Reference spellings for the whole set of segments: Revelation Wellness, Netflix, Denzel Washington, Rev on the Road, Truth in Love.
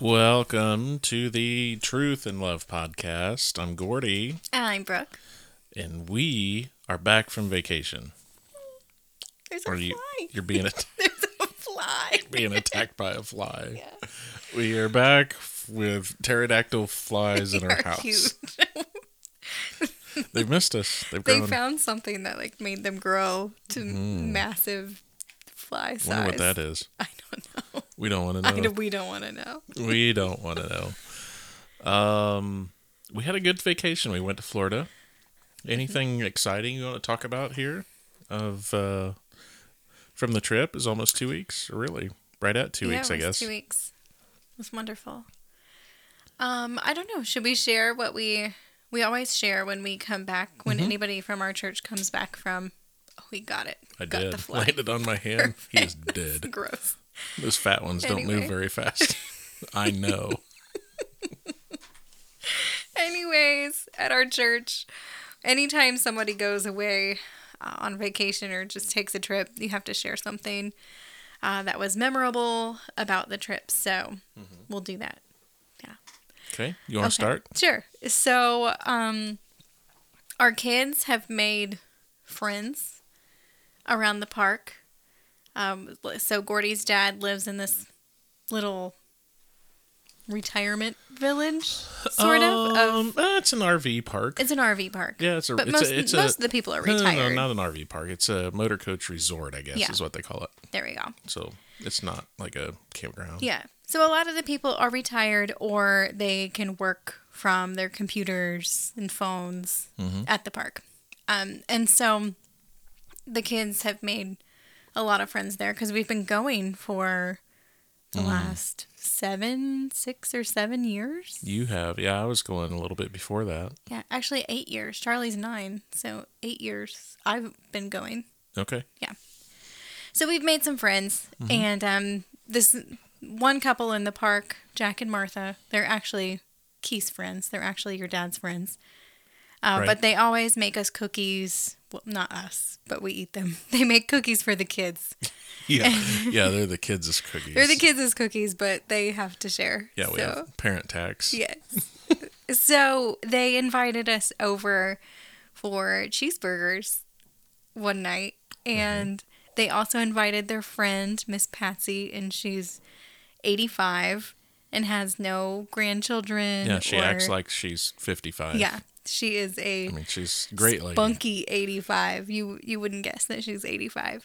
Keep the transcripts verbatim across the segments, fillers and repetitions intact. Welcome to the Truth in Love podcast. I'm Gordy. And I'm Brooke. And we are back from vacation. There's a are fly. You, you're being attacked. There's a fly. Being attacked by a fly. Yeah. We are back with pterodactyl flies they in our house. Huge. They missed us. They've grown. They found something that like made them grow to mm. massive fly size. I wonder what that is. I don't know. We don't want to know. I, we don't want to know. We don't want to know. Um, we had a good vacation. We went to Florida. Anything exciting you want to talk about here? Of uh, from the trip is almost two weeks. Really, right at two yeah, weeks. I guess two weeks. It was wonderful. Um, I don't know. Should we share what we? We always share when we come back, when mm-hmm. anybody from our church comes back from, oh, he got it. I got did. The fly. Landed on my hand. Perfect. He's dead. That's gross. Those fat ones anyway. Don't move very fast. I know. Anyways, at our church, anytime somebody goes away uh, on vacation or just takes a trip, you have to share something uh, that was memorable about the trip. So mm-hmm. we'll do that. Okay, you want okay. to start? Sure. So, um, our kids have made friends around the park. Um, so Gordy's dad lives in this little retirement village, sort um, of. of uh, it's an R V park. It's an R V park. Yeah, it's a. But it's most, a, it's most a, of the people are retired. No, no, no, not an R V park. It's a motor coach resort, I guess, yeah. is what they call it. There we go. So it's not like a campground. Yeah. So a lot of the people are retired or they can work from their computers and phones mm-hmm. at the park. Um, and so the kids have made a lot of friends there because we've been going for the mm. last seven, six or seven years. You have. Yeah, I was going a little bit before that. Yeah, actually eight years. Charlie's nine. So eight years I've been going. Okay. Yeah. So we've made some friends mm-hmm. and um, this... one couple in the park, Jack and Martha, they're actually Keith's friends. They're actually your dad's friends. Uh, right. But they always make us cookies. Well, not us, but we eat them. They make cookies for the kids. yeah, yeah, they're the kids' cookies. They're the kids' cookies, but they have to share. Yeah, we so. have parent tax. Yes. So they invited us over for cheeseburgers one night. And mm-hmm. they also invited their friend, Miss Patsy, and she's... eighty-five and has no grandchildren. Yeah, she or, acts like she's fifty-five. Yeah, she is a. I mean, she's great lady. Spunky eighty-five. You you wouldn't guess that she's eighty-five,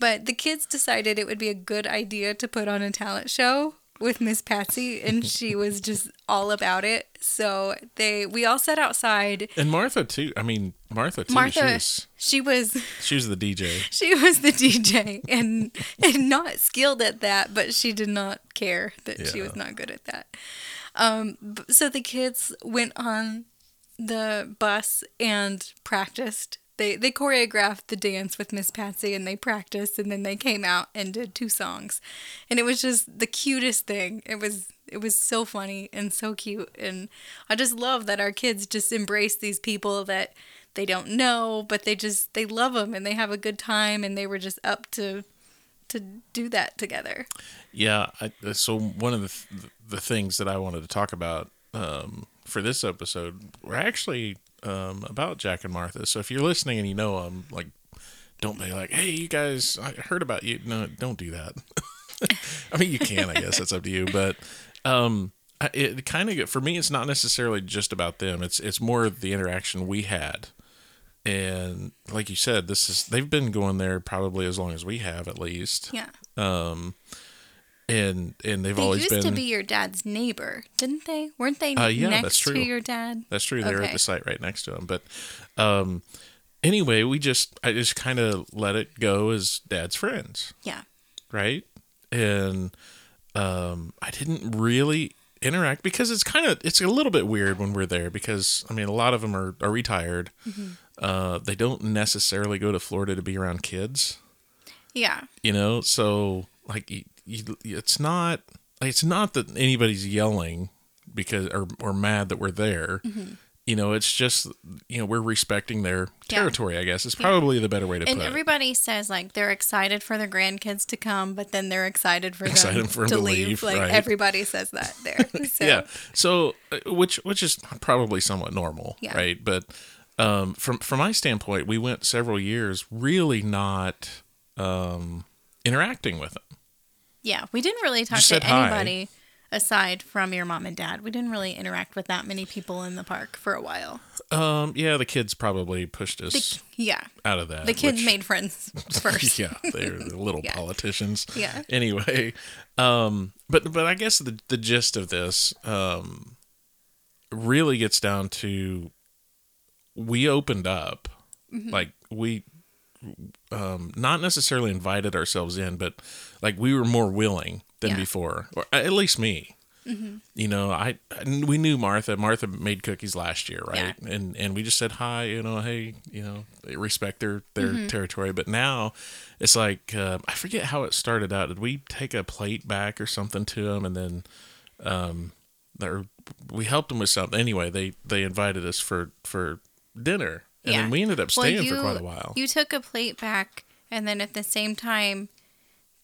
but the kids decided it would be a good idea to put on a talent show with Miss Patsy, and she was just all about it. So they we all sat outside. And Martha too. I mean, Martha too. Martha, she was she was, she was the D J. She was the D J, and and not skilled at that, but she did not care that yeah. she was not good at that. Um, so the kids went on the bus and practiced. They they choreographed the dance with Miss Patsy, and they practiced, and then they came out and did two songs, and it was just the cutest thing. It was it was so funny and so cute, and I just love that our kids just embrace these people that they don't know, but they just they love them and they have a good time, and they were just up to to do that together. Yeah, I, so one of the th- the things that I wanted to talk about um, for this episode, we're actually. Um, about Jack and Martha. So if you're listening and you know them, like, don't be like, hey, you guys, I heard about you. No, don't do that. I mean, you can, I guess that's up to you. But um, it kind of, for me, it's not necessarily just about them. It's it's more the interaction we had. And like you said, this is they've been going there probably as long as we have, at least. Yeah. Um. And and they've they always been... They used to be your dad's neighbor, didn't they? Weren't they uh, yeah, next that's true. to your dad? That's true. They okay. were at the site right next to him. But um, anyway, we just... I just kind of let it go as dad's friends. Yeah. Right? And um, I didn't really interact because it's kind of... It's a little bit weird when we're there because, I mean, a lot of them are, are retired. Mm-hmm. Uh, they don't necessarily go to Florida to be around kids. Yeah. You know? So, like... You, it's not it's not that anybody's yelling because or, or mad that we're there. Mm-hmm. you know, it's just, you know, we're respecting their territory, yeah. I guess. It's probably yeah. the better way to and put it. And everybody says, like, they're excited for their grandkids to come, but then they're excited for excited them, for them to, to leave. leave. Like, right. everybody says that there. So. yeah. So, which which is probably somewhat normal, yeah. right? But um, from, from my standpoint, we went several years really not um, interacting with them. Yeah. We didn't really talk to anybody. Hi. Aside from your mom and dad, we didn't really interact with that many people in the park for a while. Um, yeah, the kids probably pushed us the, yeah. out of that. The kids which, made friends first. yeah, they're the little yeah. politicians. Yeah. Anyway, um, but but I guess the, the gist of this um, really gets down to we opened up. Mm-hmm. Like, we um, not necessarily invited ourselves in, but like we were more willing. Than yeah. before, or at least me. Mm-hmm. You know, I, I we knew Martha. Martha made cookies last year, right? Yeah. And and we just said hi. You know, hey, you know, they respect their their mm-hmm. territory. But now, it's like uh, I forget how it started out. Did we take a plate back or something to them, and then um, we helped them with something? Anyway, they they invited us for for dinner, and yeah. then we ended up staying well, you, for quite a while. You took a plate back, and then at the same time.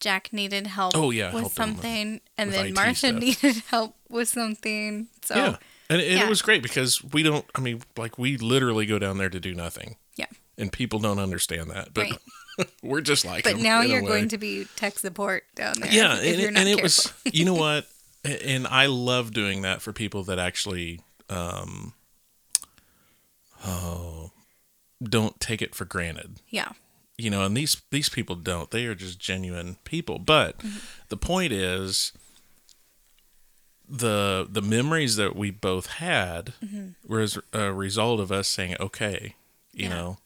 Jack needed help oh, yeah, with something, with, and with then I T Martha stuff. Needed help with something. So yeah, and, and yeah. it was great because we don't. I mean, like we literally go down there to do nothing. Yeah, and people don't understand that, but right. we're just like. But them, now you're going to be tech support down there. Yeah, if and, you're not and it was. You know what? And I love doing that for people that actually, um, oh, don't take it for granted. Yeah. You know, and these, these people don't. They are just genuine people. But mm-hmm. the point is, the the memories that we both had mm-hmm. were as a result of us saying, okay, you yeah. know,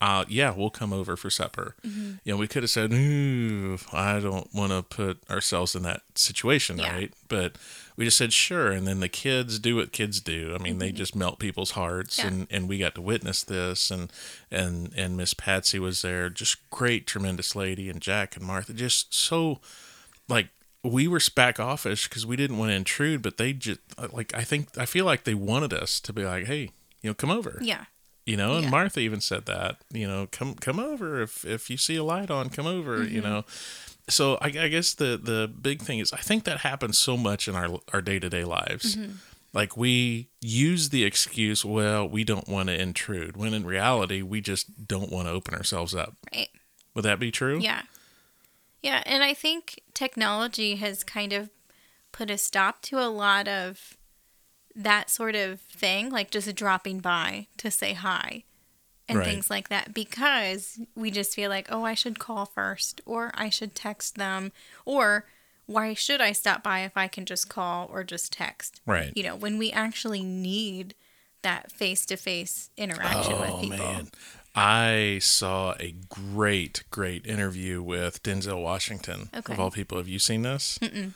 uh, yeah, we'll come over for supper. Mm-hmm. You know, we could have said, ooh, I don't want to put ourselves in that situation, yeah. right? But we just said, sure. And then the kids do what kids do. I mean, mm-hmm. they just melt people's hearts. Yeah. And, and we got to witness this. And and, and Miss Patsy was there. Just great, tremendous lady. And Jack and Martha. Just so, like, we were back offish because we didn't want to intrude. But they just, like, I think, I feel like they wanted us to be like, hey, you know, come over. Yeah. You know, and yeah. Martha even said that, you know, come come over. If if you see a light on, come over, mm-hmm. you know. So I, I guess the, the big thing is I think that happens so much in our our day-to-day lives. Mm-hmm. Like we use the excuse, well, we don't want to intrude, when in reality, we just don't want to open ourselves up. Right. Would that be true? Yeah. Yeah, and I think technology has kind of put a stop to a lot of that sort of thing, like just dropping by to say hi and right. things like that, because we just feel like, oh, I should call first, or I should text them, or why should I stop by if I can just call or just text? Right. You know, when we actually need that face-to-face interaction oh, with people. Man. I saw a great, great interview with Denzel Washington, okay. of all people. Have you seen this? Mm-mm.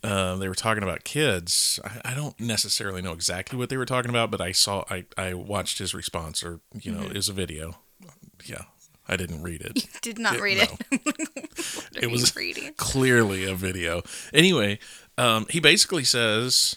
Uh, they were talking about kids. I, I don't necessarily know exactly what they were talking about, but I saw, I, I watched his response, or, you know, mm-hmm. it was a video. Yeah. I didn't read it. You did not it, read no. it. What are it was reading? Clearly a video. Anyway, um, he basically says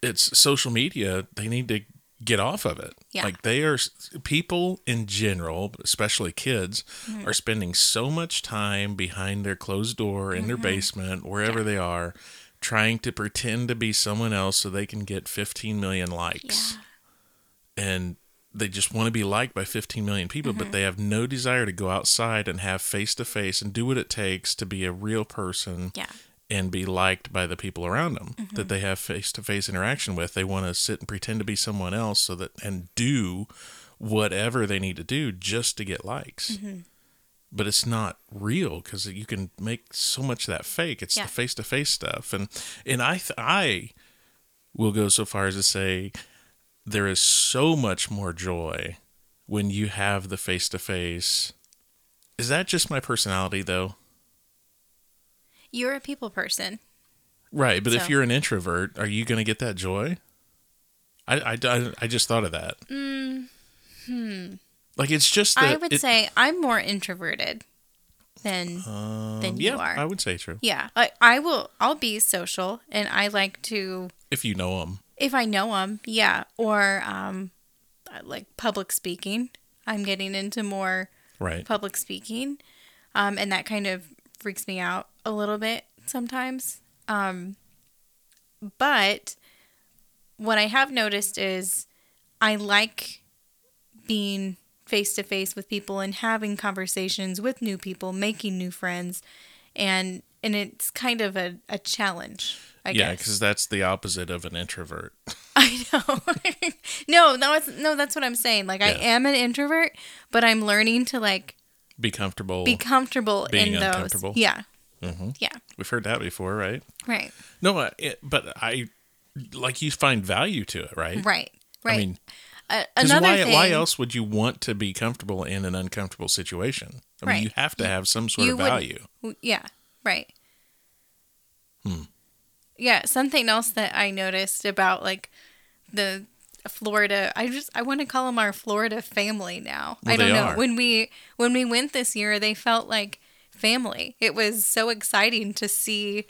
it's social media. They need to get off of it. Yeah. Like they are, people in general, especially kids, mm-hmm. are spending so much time behind their closed door, in mm-hmm. their basement, wherever yeah. they are. Trying to pretend to be someone else so they can get fifteen million likes. Yeah. And they just want to be liked by fifteen million people, mm-hmm. but they have no desire to go outside and have face-to-face and do what it takes to be a real person yeah. and be liked by the people around them mm-hmm. that they have face-to-face interaction with. They want to sit and pretend to be someone else so that and do whatever they need to do just to get likes. Mm-hmm. But it's not real because you can make so much of that fake. It's yeah. the face-to-face stuff. And and I th- I will go so far as to say there is so much more joy when you have the face-to-face. Is that just my personality, though? You're a people person. Right, but so. If you're an introvert, are you going to get that joy? I, I, I, I just thought of that. Mm, hmm. Like it's just that I would it, say I'm more introverted than um, than you yeah, are. I would say true. Yeah, I, I will. I'll be social, and I like to. If you know them. If I know them, yeah. Or um, like public speaking. I'm getting into more right. public speaking. Um, and that kind of freaks me out a little bit sometimes. Um, but what I have noticed is I like being face to face with people and having conversations with new people, making new friends. And and it's kind of a, a challenge, I yeah, guess. Yeah, because that's the opposite of an introvert. I know. no, no, it's, no, that's what I'm saying. Like, yeah. I am an introvert, but I'm learning to, like... Be comfortable. Be comfortable being in uncomfortable. Those. Yeah. Mm-hmm. Yeah. We've heard that before, right? Right. No, it, but I... Like, you find value to it, right? Right, right. I mean... Uh, another why, thing, why else would you want to be comfortable in an uncomfortable situation? I right. mean, you have to have some sort you of value. Would, yeah, right. Hmm. Yeah, something else that I noticed about like the Florida, I just I want to call them our Florida family now. Well, I don't know. Are. When we when we went this year, they felt like family. It was so exciting to see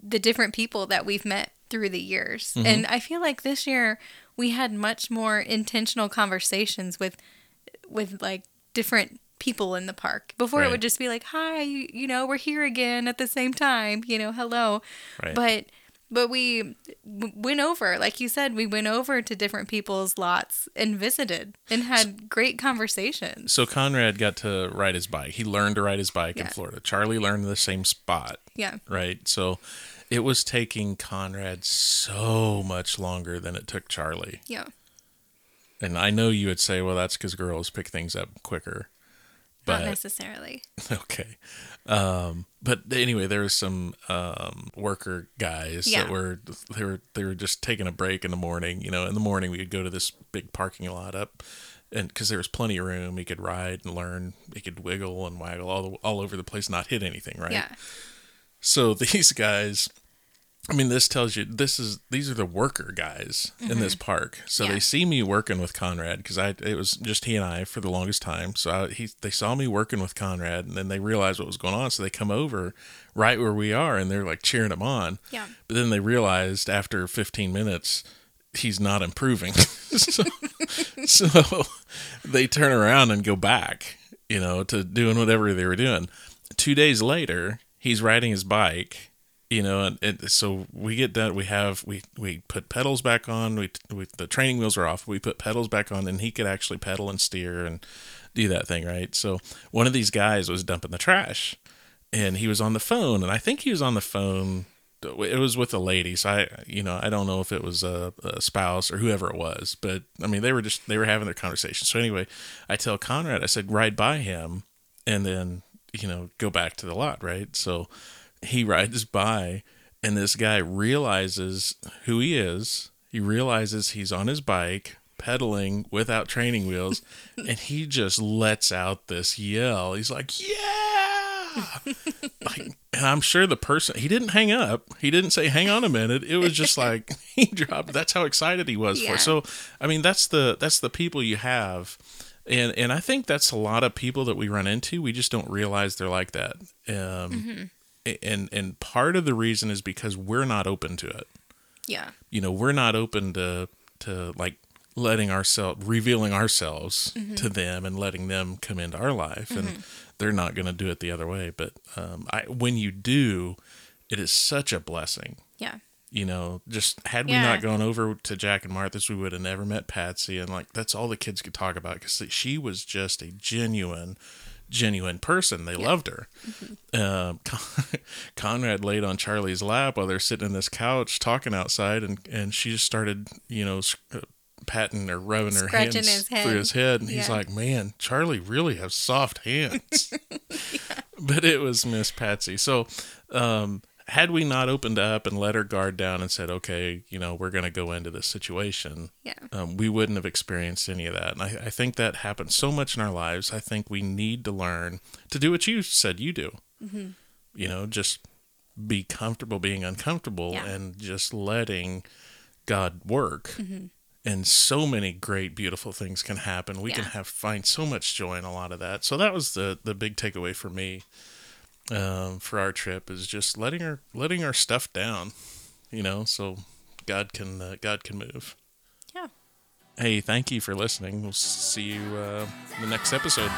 the different people that we've met through the years. Mm-hmm. And I feel like this year we had much more intentional conversations with, with like different people in the park. Before right. it would just be like, hi, you know, we're here again at the same time, you know, hello. Right. But, but we w- went over, like you said, we went over to different people's lots and visited and had great conversations. So Conrad got to ride his bike. He learned to ride his bike yeah. in Florida. Charlie learned the same spot. Yeah. Right. So it was taking Conrad so much longer than it took Charlie. Yeah. And I know you would say, well, that's because girls pick things up quicker. But, not necessarily. Okay. Um, but anyway, there was some um, worker guys yeah. that were they were they were just taking a break in the morning. You know, in the morning we would go to this big parking lot up, and because there was plenty of room, he could ride and learn. He could wiggle and waggle all the, all over the place, not hit anything, right? Yeah. So these guys, I mean, this tells you, this is, these are the worker guys mm-hmm. in this park. So yeah. they see me working with Conrad because I, it was just he and I for the longest time. So I, he, they saw me working with Conrad and then they realized what was going on. So they come over right where we are and they're like cheering him on. Yeah. But then they realized after fifteen minutes, he's not improving. so, so they turn around and go back, you know, to doing whatever they were doing. Two days later, he's riding his bike, you know, and, and so we get done. We have, we, we put pedals back on, we, we, the training wheels are off. We put pedals back on and he could actually pedal and steer and do that thing. Right. So one of these guys was dumping the trash and he was on the phone and I think he was on the phone. It was with a lady. So I, you know, I don't know if it was a, a spouse or whoever it was, but I mean, they were just, they were having their conversation. So anyway, I tell Conrad, I said, ride by him and then, you know, go back to the lot, right? So he rides by and this guy realizes who he is. He realizes he's on his bike pedaling without training wheels and he just lets out this yell. He's like, yeah! like, and I'm sure the person, he didn't hang up. He didn't say, hang on a minute. It was just like, he dropped. That's how excited he was yeah. for it. So, I mean, that's the that's the people you have. And and I think that's a lot of people that we run into. We just don't realize they're like that. Um, mm-hmm. And and part of the reason is because we're not open to it. Yeah. You know, we're not open to to like letting ourselves, revealing ourselves mm-hmm. to them and letting them come into our life. Mm-hmm. And they're not going to do it the other way. But um, I when you do, it is such a blessing. Yeah. You know, just had we yeah. not gone over to Jack and Martha's, we would have never met Patsy. And like, that's all the kids could talk about because she was just a genuine, genuine person. They yeah. loved her. Mm-hmm. Um, Con- Conrad laid on Charlie's lap while they're sitting in this couch talking outside. And, and she just started, you know, sc- patting or rubbing her hands his head. through his head. And yeah. he's like, man, Charlie really has soft hands. yeah. But it was Miss Patsy. So, um, had we not opened up and let her guard down and said, okay, you know, we're going to go into this situation, yeah. um, we wouldn't have experienced any of that. And I, I think that happens so much in our lives. I think we need to learn to do what you said you do. Mm-hmm. You know, just be comfortable being uncomfortable yeah. and just letting God work. Mm-hmm. And so many great, beautiful things can happen. We yeah. can have find so much joy in a lot of that. So that was the the big takeaway for me. Um, for our trip is just letting our letting our stuff down, you know, so God can uh, God can move. Yeah. Hey, thank you for listening. We'll see you uh, in the next episode.